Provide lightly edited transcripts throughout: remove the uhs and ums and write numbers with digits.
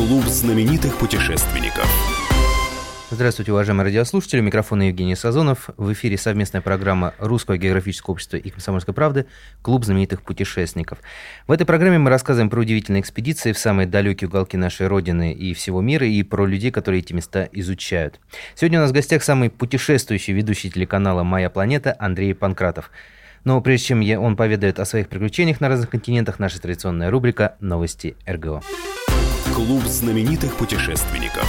Клуб знаменитых путешественников. Здравствуйте, уважаемые радиослушатели. У микрофона Евгений Сазонов. В эфире совместная программа Русского географического общества и Комсомольской правды «Клуб знаменитых путешественников». В этой программе мы рассказываем про удивительные экспедиции в самые далекие уголки нашей Родины и всего мира, и про людей, которые эти места изучают. Сегодня у нас в гостях самый путешествующий ведущий телеканала «Моя планета» Андрей Панкратов. Но прежде чем он поведает о своих приключениях на разных континентах, наша традиционная рубрика «Новости РГО». Клуб знаменитых путешественников.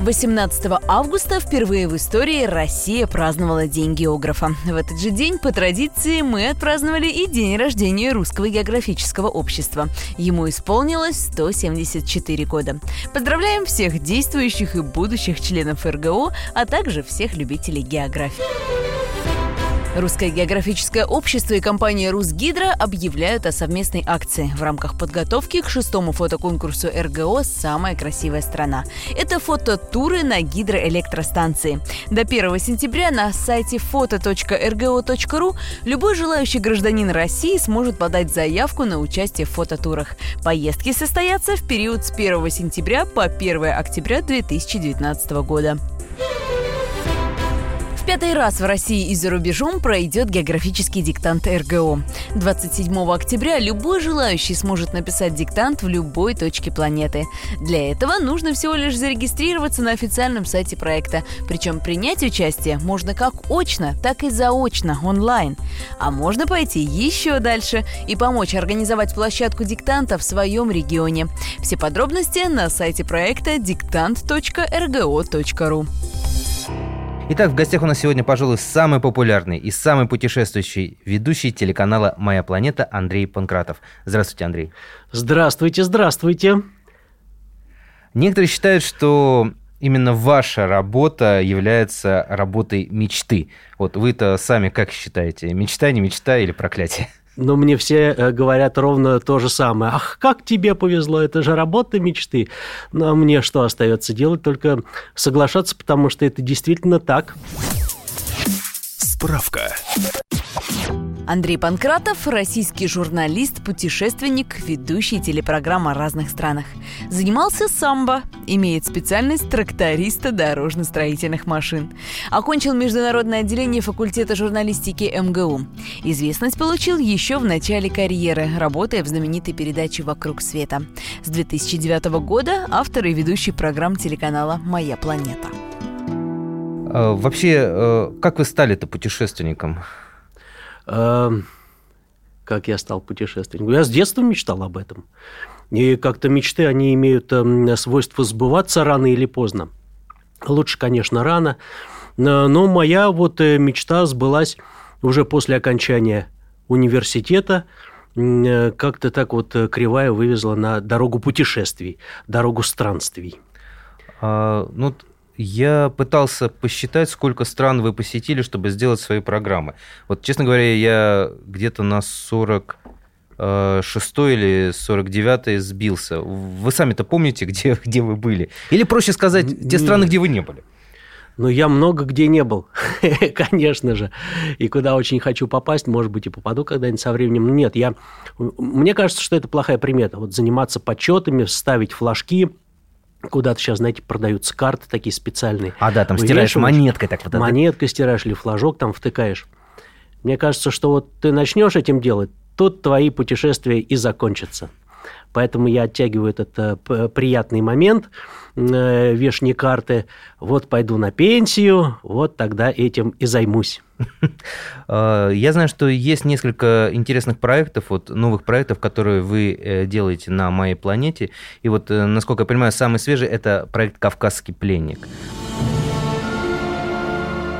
18 августа впервые в истории Россия праздновала День географа. В этот же день, по традиции, мы отпраздновали и день рождения Русского географического общества. Ему исполнилось 174 года. Поздравляем всех действующих и будущих членов РГО, а также всех любителей географии. Русское географическое общество и компания «Русгидро» объявляют о совместной акции в рамках подготовки к 6-му фотоконкурсу РГО «Самая красивая страна». Это фототуры на гидроэлектростанции. До 1 сентября на сайте foto.rgo.ru любой желающий гражданин России сможет подать заявку на участие в фототурах. Поездки состоятся в период с 1 сентября по 1 октября 2019 года. Пятый раз в России и за рубежом пройдет географический диктант РГО. 27 октября любой желающий сможет написать диктант в любой точке планеты. Для этого нужно всего лишь зарегистрироваться на официальном сайте проекта. Причем принять участие можно как очно, так и заочно, онлайн. А можно пойти еще дальше и помочь организовать площадку диктанта в своем регионе. Все подробности на сайте проекта diktant.rgo.ru. Итак, в гостях у нас сегодня, пожалуй, самый популярный и самый путешествующий ведущий телеканала «Моя планета» Андрей Панкратов. Здравствуйте, Андрей. Здравствуйте. Некоторые считают, что именно ваша работа является работой мечты. Вот вы-то сами как считаете? Мечта, не мечта или проклятие? Но мне все говорят ровно то же самое. Ах, как тебе повезло, это же работа мечты. Ну, а мне что остается делать? Только соглашаться, потому что это действительно так. Справка. Андрей Панкратов – российский журналист, путешественник, ведущий телепрограмм о разных странах. Занимался самбо, имеет специальность тракториста дорожно-строительных машин. Окончил международное отделение факультета журналистики МГУ. Известность получил еще в начале карьеры, работая в знаменитой передаче «Вокруг света». С 2009 года автор и ведущий программ телеканала «Моя планета». Вообще, как вы стали-то путешественником? Как я стал путешественником? Я с детства мечтал об этом. И как-то мечты, они имеют свойство сбываться рано или поздно. Лучше, конечно, рано. Но моя вот мечта сбылась уже после окончания университета. Как-то так вот кривая вывезла на дорогу путешествий, дорогу странствий. Я пытался посчитать, сколько стран вы посетили, чтобы сделать свои программы. Вот, честно говоря, я где-то на 46-й или 49-й сбился. Вы сами-то помните, где вы были? Или, проще сказать, те страны, где вы не были? Ну, я много где не был, конечно же. И куда очень хочу попасть, может быть, и попаду когда-нибудь со временем. Но нет, мне кажется, что это плохая примета. Вот заниматься почетами, ставить флажки. Куда-то сейчас, знаете, продаются карты такие специальные. А, да, там стираешь монеткой. Так вот, монеткой стираешь или флажок там втыкаешь. Мне кажется, что вот ты начнешь этим делать, тут твои путешествия и закончатся. Поэтому я оттягиваю этот приятный момент вешней карты. Вот пойду на пенсию, вот тогда этим и займусь. Я знаю, что есть несколько интересных проектов, вот новых проектов, которые вы делаете на «Моей планете». И вот, насколько я понимаю, самый свежий – это проект «Кавказский пленник».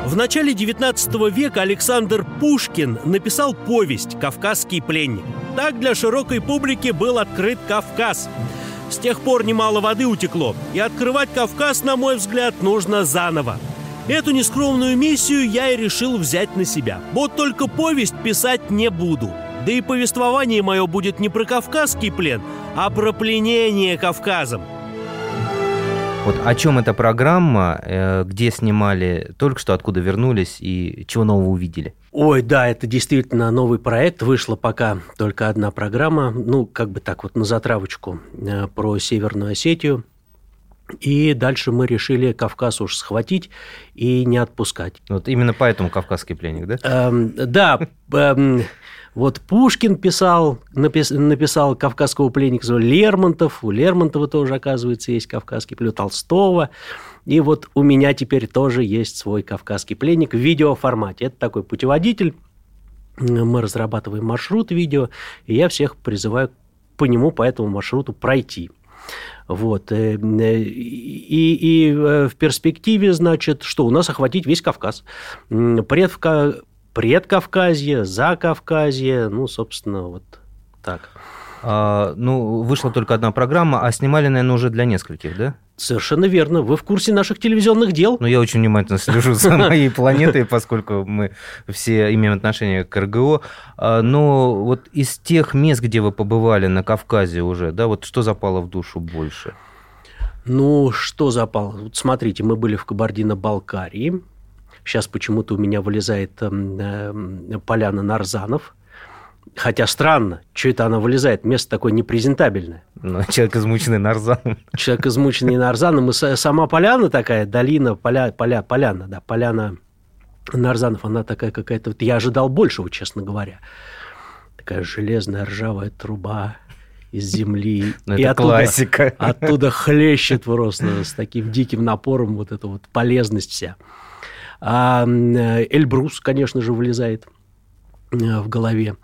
В начале XIX века Александр Пушкин написал повесть «Кавказский пленник». Так для широкой публики был открыт Кавказ. С тех пор немало воды утекло, и открывать Кавказ, на мой взгляд, нужно заново. Эту нескромную миссию я и решил взять на себя. Вот только повесть писать не буду. Да и повествование мое будет не про кавказский плен, а про пленение Кавказом. Вот о чем эта программа, где снимали только что, откуда вернулись и чего нового увидели? Ой, да, это действительно новый проект. Вышла пока только одна программа. Ну, как бы так вот на затравочку про Северную Осетию. И дальше мы решили Кавказ уж схватить и не отпускать. Вот именно поэтому «Кавказский пленник», да? Вот Пушкин написал «Кавказского пленника», Лермонтов. У Лермонтова тоже, оказывается, есть «Кавказский пленник», Толстого. И вот у меня теперь тоже есть свой «Кавказский пленник» в видеоформате. Это такой путеводитель. Мы разрабатываем маршрут видео, и я всех призываю по нему, по этому маршруту пройти. Вот. И в перспективе, значит, что у нас охватить весь Кавказ. Предкавказье, Закавказье, ну, собственно, вот так. Вышла только одна программа, а снимали, наверное, уже для нескольких, да? Совершенно верно. Вы в курсе наших телевизионных дел? Ну, я очень внимательно слежу за «Моей планетой», поскольку мы все имеем отношение к РГО. Но вот из тех мест, где вы побывали на Кавказе уже, да, вот что запало в душу больше? Ну, что запало? Вот смотрите, мы были в Кабардино-Балкарии. Сейчас почему-то у меня вылезает Поляна Нарзанов. Хотя странно, что это она вылезает, место такое непрезентабельное. Но человек, измученный Нарзаном. Человек, измученный Нарзаном. И сама поляна такая, долина, поляна, да, Поляна Нарзанов, она такая какая-то... Вот я ожидал большего, честно говоря. Такая железная ржавая труба из земли. И это классика. Оттуда хлещет просто с таким диким напором вот эта вот полезность вся. А Эльбрус, конечно же, вылезает в голове.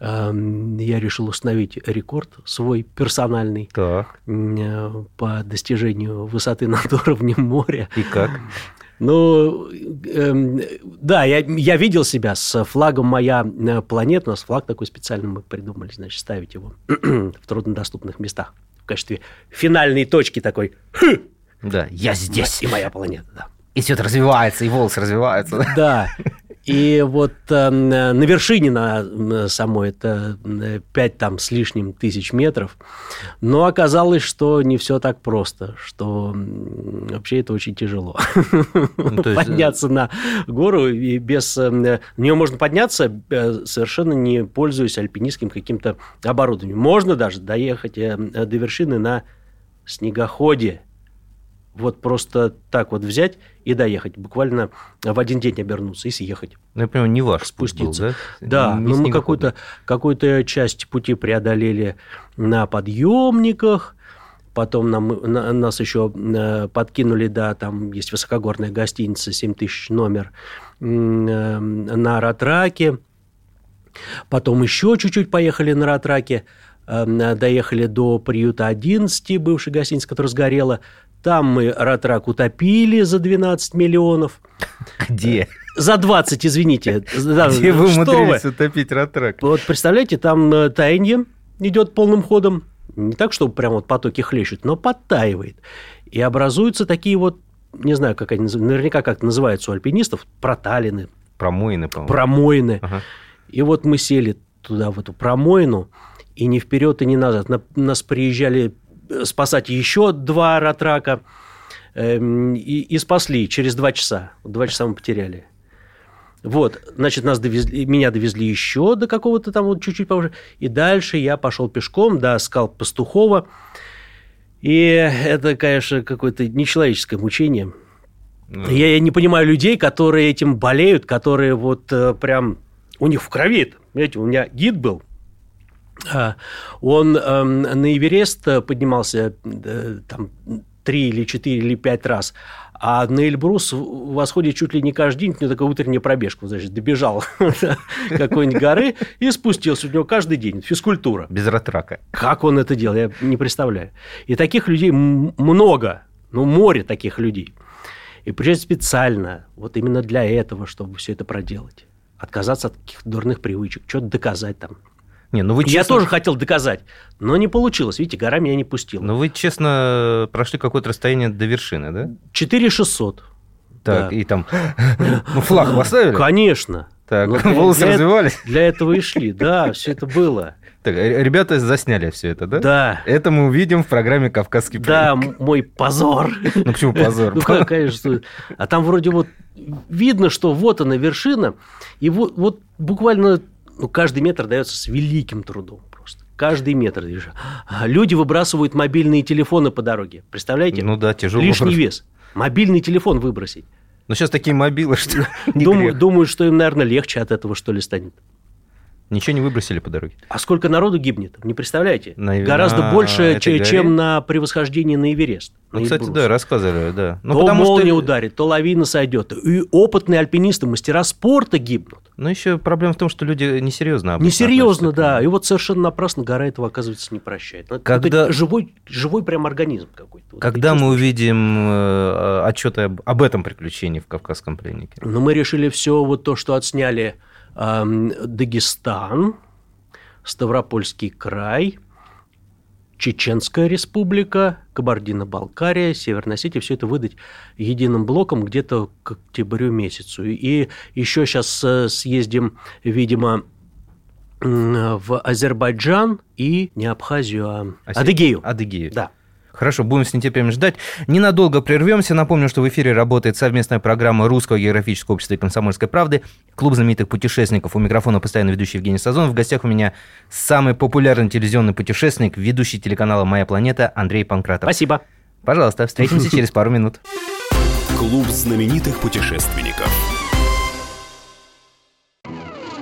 Я решил установить рекорд свой персональный по достижению высоты над уровнем моря. И как? Ну, да, я видел себя с флагом «Моя планета». У нас флаг такой специальный мы придумали, значит, ставить его в труднодоступных местах в качестве финальной точки такой. Да, я здесь. И моя планета, да. И все это развивается, и волосы развиваются. Да. И вот на вершине на самой это 5 там с лишним тысяч метров. Но оказалось, что не все так просто, что вообще это очень тяжело. Ну, то есть... Подняться на гору и без... На нее можно подняться, совершенно не пользуясь альпинистским каким-то оборудованием. Можно даже доехать до вершины на снегоходе. Вот просто так вот взять и доехать. Буквально в один день обернуться и съехать. Ну, я понимаю, не ваш спуститься. Был, да? Да, но мы какую-то часть пути преодолели на подъемниках. Потом нас еще подкинули, да, там есть высокогорная гостиница, 7000 номер на ратраке. Потом еще чуть-чуть поехали на ратраке. Доехали до приюта 11, бывшей гостиницы, которая сгорела. Там мы ратрак утопили за 12 миллионов. Где? За 20, извините. Где вы умудрились утопить ратрак? Вот представляете, там таяние идет полным ходом. Не так, чтобы прям вот потоки хлещут, но подтаивает. И образуются такие вот, не знаю, как они называются, наверняка как называются у альпинистов, проталины. Промоины, по-моему. Промоины. Ага. И вот мы сели туда, в эту промоину, и ни вперед, и ни назад. Нас приезжали... спасать еще 2 ратрака и спасли через 2 часа. 2 часа мы потеряли. Вот, значит, меня довезли еще до какого-то там вот чуть-чуть повыше. И дальше я пошел пешком до скал Пастухова. И это, конечно, какое-то нечеловеческое мучение. Я не понимаю людей, которые этим болеют, которые вот прям... У них в крови это. Понимаете, у меня гид был. Он на Эверест поднимался там 3 или 4 или 5 раз, а на Эльбрус восходит чуть ли не каждый день, у него такая утренняя пробежка, значит, добежал какой-нибудь горы и спустился, у него каждый день физкультура. Без ратрака. Как он это делал, я не представляю. И таких людей много, ну, море таких людей. И причем специально, вот именно для этого, чтобы все это проделать. Отказаться от каких-то дурных привычек, что-то доказать там. Не, ну вы честно... Я тоже хотел доказать, но не получилось. Видите, гора меня не пустила. Но вы, честно, прошли какое-то расстояние до вершины, да? 4600. Так, да. И там... Ну, флаг поставили? Конечно. Так, вот волосы развивались? Для этого и шли, да, все это было. Так, ребята засняли все это, да? Да. Это мы увидим в программе «Кавказский пленник». Да, мой позор. Ну, почему позор? Ну, конечно. А там вроде вот видно, что вот она вершина, и вот буквально каждый метр дается с великим трудом просто. Каждый метр. Люди выбрасывают мобильные телефоны по дороге. Представляете? Ну да, тяжело. Лишний вес. Мобильный телефон выбросить. Ну, сейчас такие мобилы, что не грех. Думаю, что им, наверное, легче от этого, что ли, станет. Ничего не выбросили по дороге. А сколько народу гибнет, не представляете? Гораздо больше, чем на превосхождении на Эверест. Ну, кстати, да, рассказывали, да. То молния ударит, то лавина сойдет. И опытные альпинисты, мастера спорта гибнут. Но еще проблема в том, что люди несерьезно обычно. Несерьезно, да. И вот совершенно напрасно гора этого, оказывается, не прощает. Это живой прям организм какой-то. Когда мы увидим отчеты об этом приключении в «Кавказском пленнике»? Ну, мы решили все вот то, что отсняли... Дагестан, Ставропольский край, Чеченская республика, Кабардино-Балкария, Северная Осетия. Все это выдать единым блоком где-то к октябрю месяцу. И еще сейчас съездим, видимо, в Азербайджан и не Абхазию, а Адыгею. Адыгею. Да. Хорошо, будем с нетерпением ждать. Ненадолго прервемся. Напомню, что в эфире работает совместная программа Русского географического общества и «Комсомольской правды», клуб знаменитых путешественников. У микрофона постоянно ведущий Евгений Сазонов. В гостях у меня самый популярный телевизионный путешественник, ведущий телеканала «Моя планета» Андрей Панкратов. Спасибо. Пожалуйста, встретимся через пару минут. Клуб знаменитых путешественников.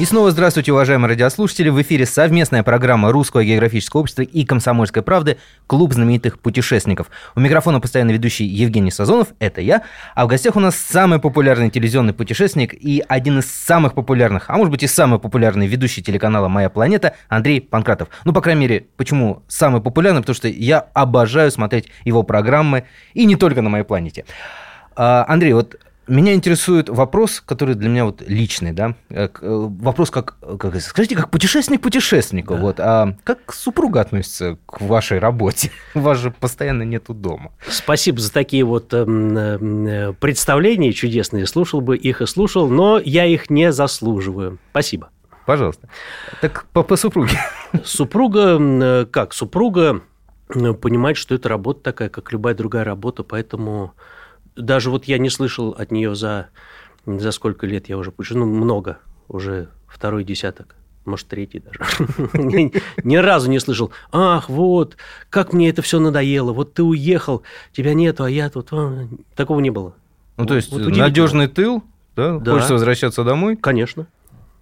И снова здравствуйте, уважаемые радиослушатели. В эфире совместная программа Русского географического общества и «Комсомольской правды» «Клуб знаменитых путешественников». У микрофона постоянно ведущий Евгений Сазонов, это я. А в гостях у нас самый популярный телевизионный путешественник и один из самых популярных, а может быть и самый популярный ведущий телеканала «Моя планета» Андрей Панкратов. Ну, по крайней мере, почему самый популярный? Потому что я обожаю смотреть его программы, и не только на «Моей планете». Андрей, вот... Меня интересует вопрос, который для меня вот личный, да, вопрос как скажите, как путешественник путешественника, да. Вот, а как супруга относится к вашей работе? У вас же постоянно нету дома. Спасибо за такие вот представления чудесные, слушал бы их и слушал, но я их не заслуживаю. Спасибо. Пожалуйста. Так по супруге. Супруга, как супруга, понимает, что это работа такая, как любая другая работа, поэтому... Даже вот я не слышал от нее за сколько лет я уже пущу, ну, много, уже второй десяток, может, третий даже. Ни разу не слышал. Ах, вот, как мне это все надоело, вот ты уехал, тебя нету, а я тут... Такого не было. Ну, то есть, надежный тыл, да? Хочется возвращаться домой? Конечно.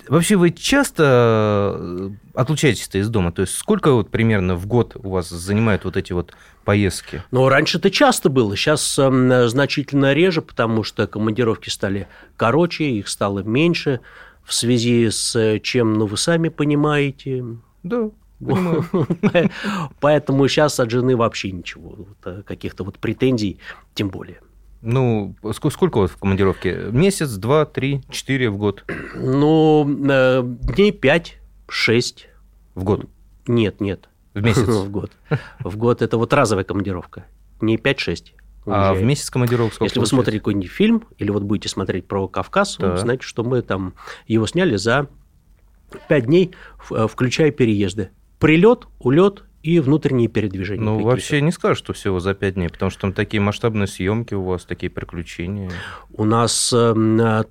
Вообще, вы часто отлучаетесь-то из дома? То есть, сколько вот примерно в год у вас занимают вот эти вот поездки? Ну, раньше-то часто было. Сейчас значительно реже, потому что командировки стали короче, их стало меньше. В связи с чем, ну, вы сами понимаете. Да, понимаю. Поэтому сейчас от жены вообще ничего. Каких-то вот претензий тем более. Ну, сколько у вас в командировке? Месяц, два, три, четыре в год? Ну, дней 5-6. В год? Нет. В месяц? В год. В год это вот разовая командировка. Дней 5-6. А в месяц командировок сколько? Если вы смотрите какой-нибудь фильм, или вот будете смотреть про Кавказ, вы знаете, что мы там его сняли за 5 дней, включая переезды. Прилет, улет. И внутренние передвижения. Ну, вообще не скажешь, что всего за 5 дней, потому что там такие масштабные съемки у вас, такие приключения. У нас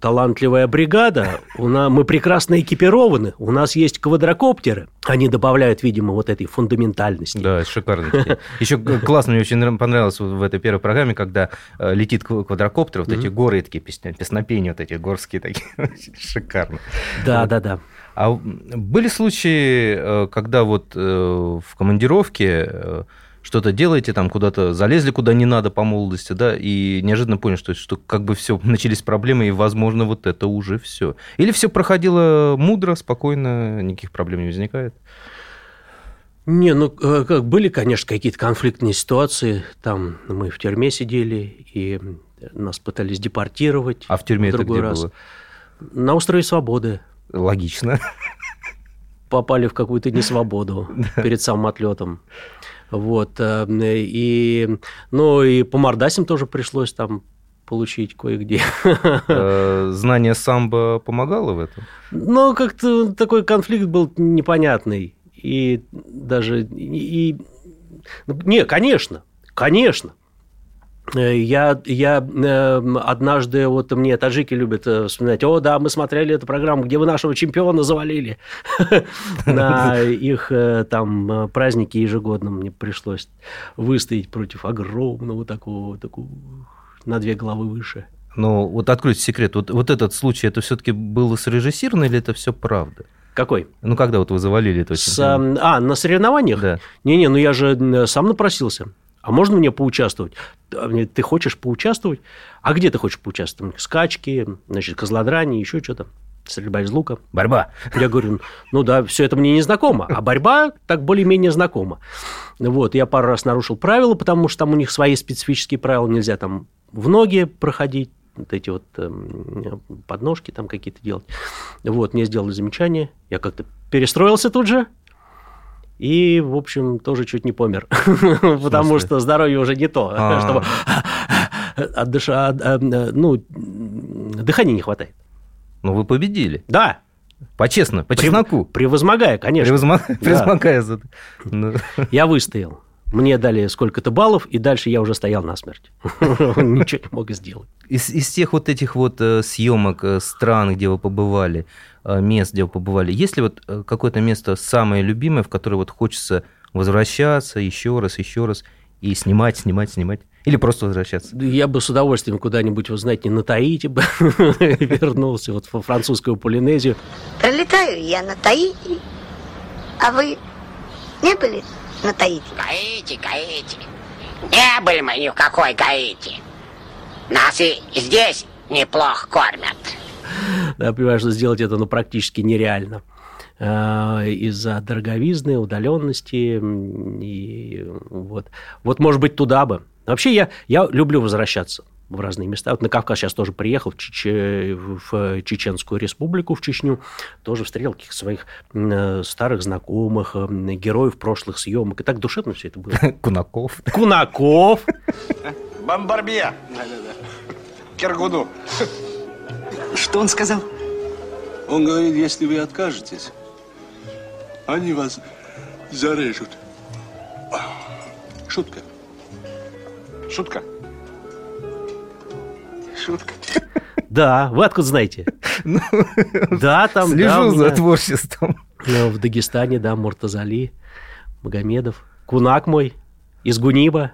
талантливая бригада, мы прекрасно экипированы, у нас есть квадрокоптеры. Они добавляют, видимо, вот этой фундаментальности. Да, шикарности. Еще классно, мне очень понравилось в этой первой программе, когда летит квадрокоптер, вот эти горы, такие песнопения, вот эти горские такие. Шикарно. Да. А были случаи, когда вот в командировке что-то делаете, там куда-то залезли, куда не надо по молодости, да, и неожиданно поняли, что как бы все, начались проблемы, и, возможно, вот это уже все. Или все проходило мудро, спокойно, никаких проблем не возникает? Не, ну, как были, конечно, какие-то конфликтные ситуации. Там мы в тюрьме сидели, и нас пытались депортировать. А в тюрьме это где было? На острове Свободы. Логично. Попали в какую-то несвободу перед самым отлетом. Вот. И, ну, и по мордасям тоже пришлось там получить кое-где. Знание самбо помогало в этом? Ну, как-то такой конфликт был непонятный. И даже... Не, конечно, конечно. Я однажды, вот мне таджики любят вспоминать, о, да, мы смотрели эту программу, где вы нашего чемпиона завалили на их там празднике ежегодном. Мне пришлось выстоять против огромного такого, на 2 головы выше. Ну, вот откройте секрет, вот этот случай, это все-таки было срежиссировано или это все правда? Какой? Ну, когда вот вы завалили это? На соревнованиях? Да. Не-не, ну я же сам напросился. А можно мне поучаствовать? Ты хочешь поучаствовать? А где ты хочешь поучаствовать? Скачки, значит, козлодрание, еще что-то. Стрельба из лука. Борьба. Я говорю, ну да, все это мне не знакомо. А борьба так более-менее знакома. Вот, я пару раз нарушил правила, потому что там у них свои специфические правила. Нельзя там в ноги проходить, вот эти вот подножки там какие-то делать. Вот, мне сделали замечание. Я как-то перестроился тут же. И, в общем, тоже чуть не помер, потому что здоровье уже не то, чтобы дыхания не хватает. Ну, вы победили. Да. По-честному, по чесноку. Превозмогая, конечно. Превозмогая. Я выстоял. Мне дали сколько-то баллов, и дальше я уже стоял насмерть. Ничего не мог сделать. Из тех вот этих вот съемок стран, где вы побывали, мест, где вы побывали, есть ли вот какое-то место самое любимое, в которое вот хочется возвращаться еще раз, и снимать, снимать, снимать? Или просто возвращаться? Я бы с удовольствием куда-нибудь, вы знаете, на Таити бы вернулся, вот во французскую Полинезию. Пролетаю я на Таити, а вы не были на Таити? Гаити, Гаити. Не были мы ни в какой Гаити. Нас и здесь неплохо кормят. Да, понимаю, что сделать это, ну, практически нереально. Из-за дороговизны, удаленности. И вот. Вот, может быть, туда бы. Вообще, я люблю возвращаться в разные места. Вот на Кавказ сейчас тоже приехал, в Чеченскую республику, в Чечню. Тоже встретил каких-то своих старых знакомых, героев прошлых съемок. И так душевно все это было. Кунаков. Бомбарбия. Киргуду. Что он сказал? Он говорит, если вы откажетесь, они вас зарежут. Шутка. Шутка. Шутка. Да, вы откуда знаете? Да, там... Слежу за творчеством. В Дагестане, да, Муртазали Магомедов. Кунак мой из Гуниба.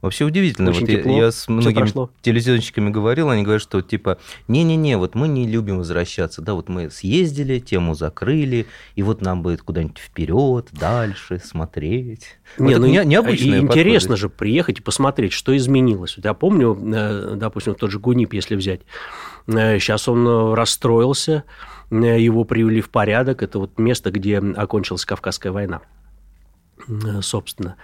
Вообще удивительно. Очень вот тепло. Я с многими телевизионщиками говорил, они говорят, что типа, не-не-не, вот мы не любим возвращаться, да, вот мы съездили, тему закрыли, и вот нам будет куда-нибудь вперед, дальше смотреть. Не, вот ну, необычное. Интересно же приехать и посмотреть, что изменилось. Вот я помню, допустим, тот же Гуниб, если взять, сейчас он расстроился, его привели в порядок, это вот место, где окончилась Кавказская война, собственно.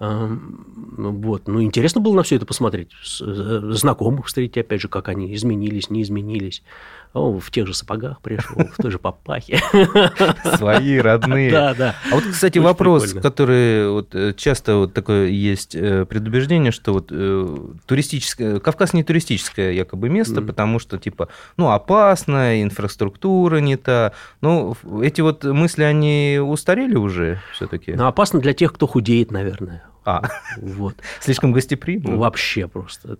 Вот. Ну, интересно было на все это посмотреть. Знакомых встретить, опять же, как они изменились, не изменились. О, в тех же сапогах пришел, в той же папахе. Свои родные. Да, да. А вот, кстати, очень вопрос, прикольно. Который вот часто вот такое есть предубеждение, что вот туристическое... Кавказ не туристическое якобы место, потому что, типа, ну, опасно, инфраструктура не та. Ну, эти вот мысли, они устарели уже все-таки? Ну, опасно для тех, кто худеет, наверное. Вот. Слишком гостеприимно? Вообще просто.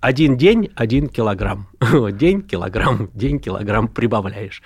1 день, 1 килограмм. День, килограмм, прибавляешь.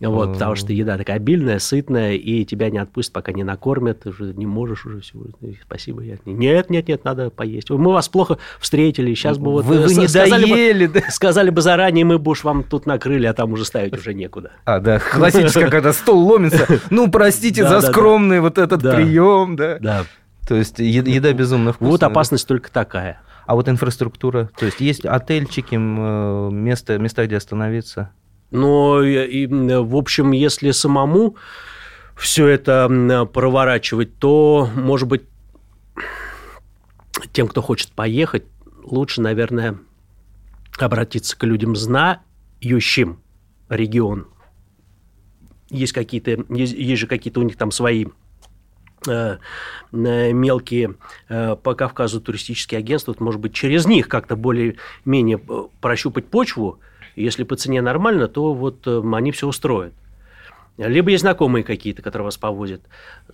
Вот, потому что еда такая обильная, сытная, и тебя не отпустят, пока не накормят. Ты уже не можешь уже всего. Спасибо. Нет, надо поесть. Мы вас плохо встретили. Сейчас бы вот... Вы не доели. Сказали бы заранее, мы бы уж вам тут накрыли, а там уже ставить уже некуда. А, да, классическая, когда стол ломится. Ну, простите за скромный вот этот прием. Да. То есть еда безумно вкусная. Вот опасность только такая. А вот инфраструктура? То есть есть отельчики, места, где остановиться? Но, в общем, если самому все это проворачивать, то, может быть, тем, кто хочет поехать, лучше, наверное, обратиться к людям, знающим регион. Есть же какие-то у них там свои мелкие по Кавказу туристические агентства. Вот, может быть, через них как-то более-менее прощупать почву. Если по цене нормально, то вот они все устроят. Либо есть знакомые какие-то, которые вас повозят.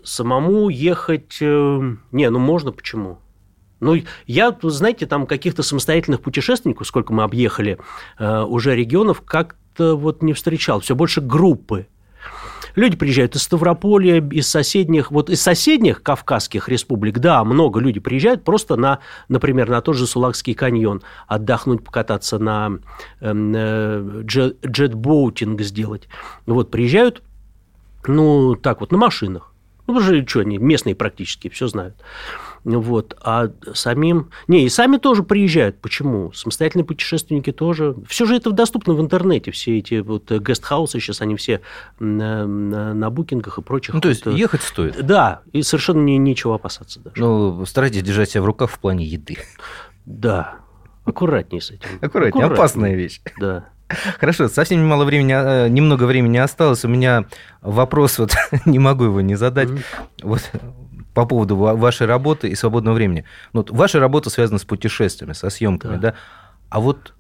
Самому ехать... можно, почему? Я, знаете, там каких-то самостоятельных путешественников, сколько мы объехали уже регионов, как-то вот не встречал. Все больше группы. Люди приезжают из Ставрополя, из соседних кавказских республик, да, много людей приезжают просто например, на тот же Сулакский каньон отдохнуть, покататься на джетбоутинг сделать. Вот приезжают, так вот, на машинах. Уже что, они местные практически все знают. Вот, а самим... и сами тоже приезжают. Почему? Самостоятельные путешественники тоже. Все же это доступно в интернете. Все эти вот гестхаусы сейчас, они все на букингах и прочих. То есть, ехать стоит. Да, и совершенно нечего опасаться даже. Старайтесь держать себя в руках в плане еды. Да, аккуратнее с этим. Аккуратнее, опасная вещь. Да. Хорошо, совсем немного времени осталось. У меня вопрос, вот не могу его не задать. Вот... По поводу вашей работы и свободного времени. Ваша работа связана с путешествиями, со съемками, да? А вот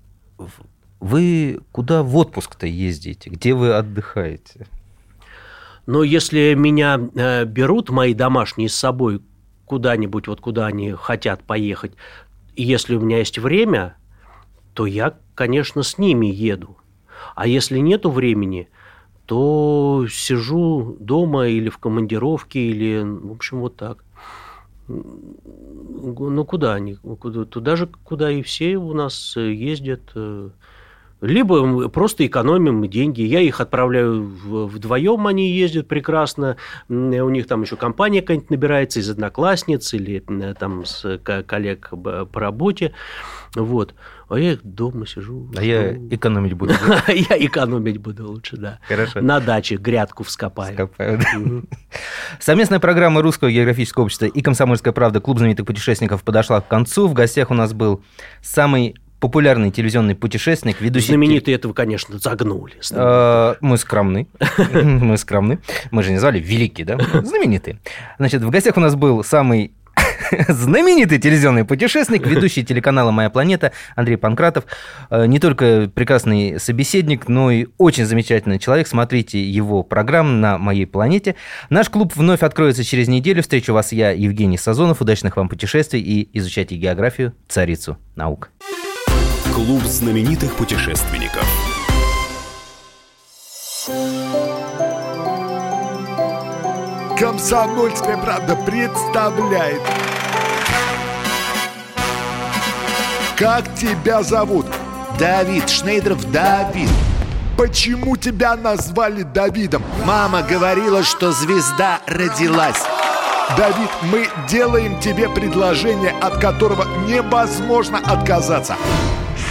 вы куда в отпуск-то ездите? Где вы отдыхаете? Если меня берут мои домашние с собой куда-нибудь, вот куда они хотят поехать, и если у меня есть время, то я, конечно, с ними еду. А если нету времени... то сижу дома или в командировке, или, в общем, вот так. Куда они? Туда же, куда и все у нас ездят. Либо просто экономим деньги. Я их отправляю вдвоем, они ездят прекрасно. У них там еще компания какая-нибудь набирается из одноклассниц или там с коллег по работе. Вот. А я дома сижу. А я экономить буду. Я экономить буду лучше, да. Хорошо. На даче грядку вскопаю. Совместная программа Русского географического общества и «Комсомольская правда. Клуб знаменитых путешественников» подошла к концу. В гостях у нас был самый популярный телевизионный путешественник, ведущий... Знаменитый, этого, конечно, загнули. Мы скромны. Мы же не звали великий, да? Знаменитый. Значит, в гостях у нас был самый... Знаменитый телевизионный путешественник, ведущий телеканала «Моя планета» Андрей Панкратов. Не только прекрасный собеседник, но и очень замечательный человек. Смотрите его программу на «Моей планете». Наш клуб вновь откроется через неделю. Встречу вас я, Евгений Сазонов. Удачных вам путешествий и изучайте географию, царицу наук. Клуб знаменитых путешественников. «Комсомольская правда» представляет. Как тебя зовут? Давид Шнайдеров Давид. Почему тебя назвали Давидом? Мама говорила, что звезда родилась. Давид, мы делаем тебе предложение, от которого невозможно отказаться.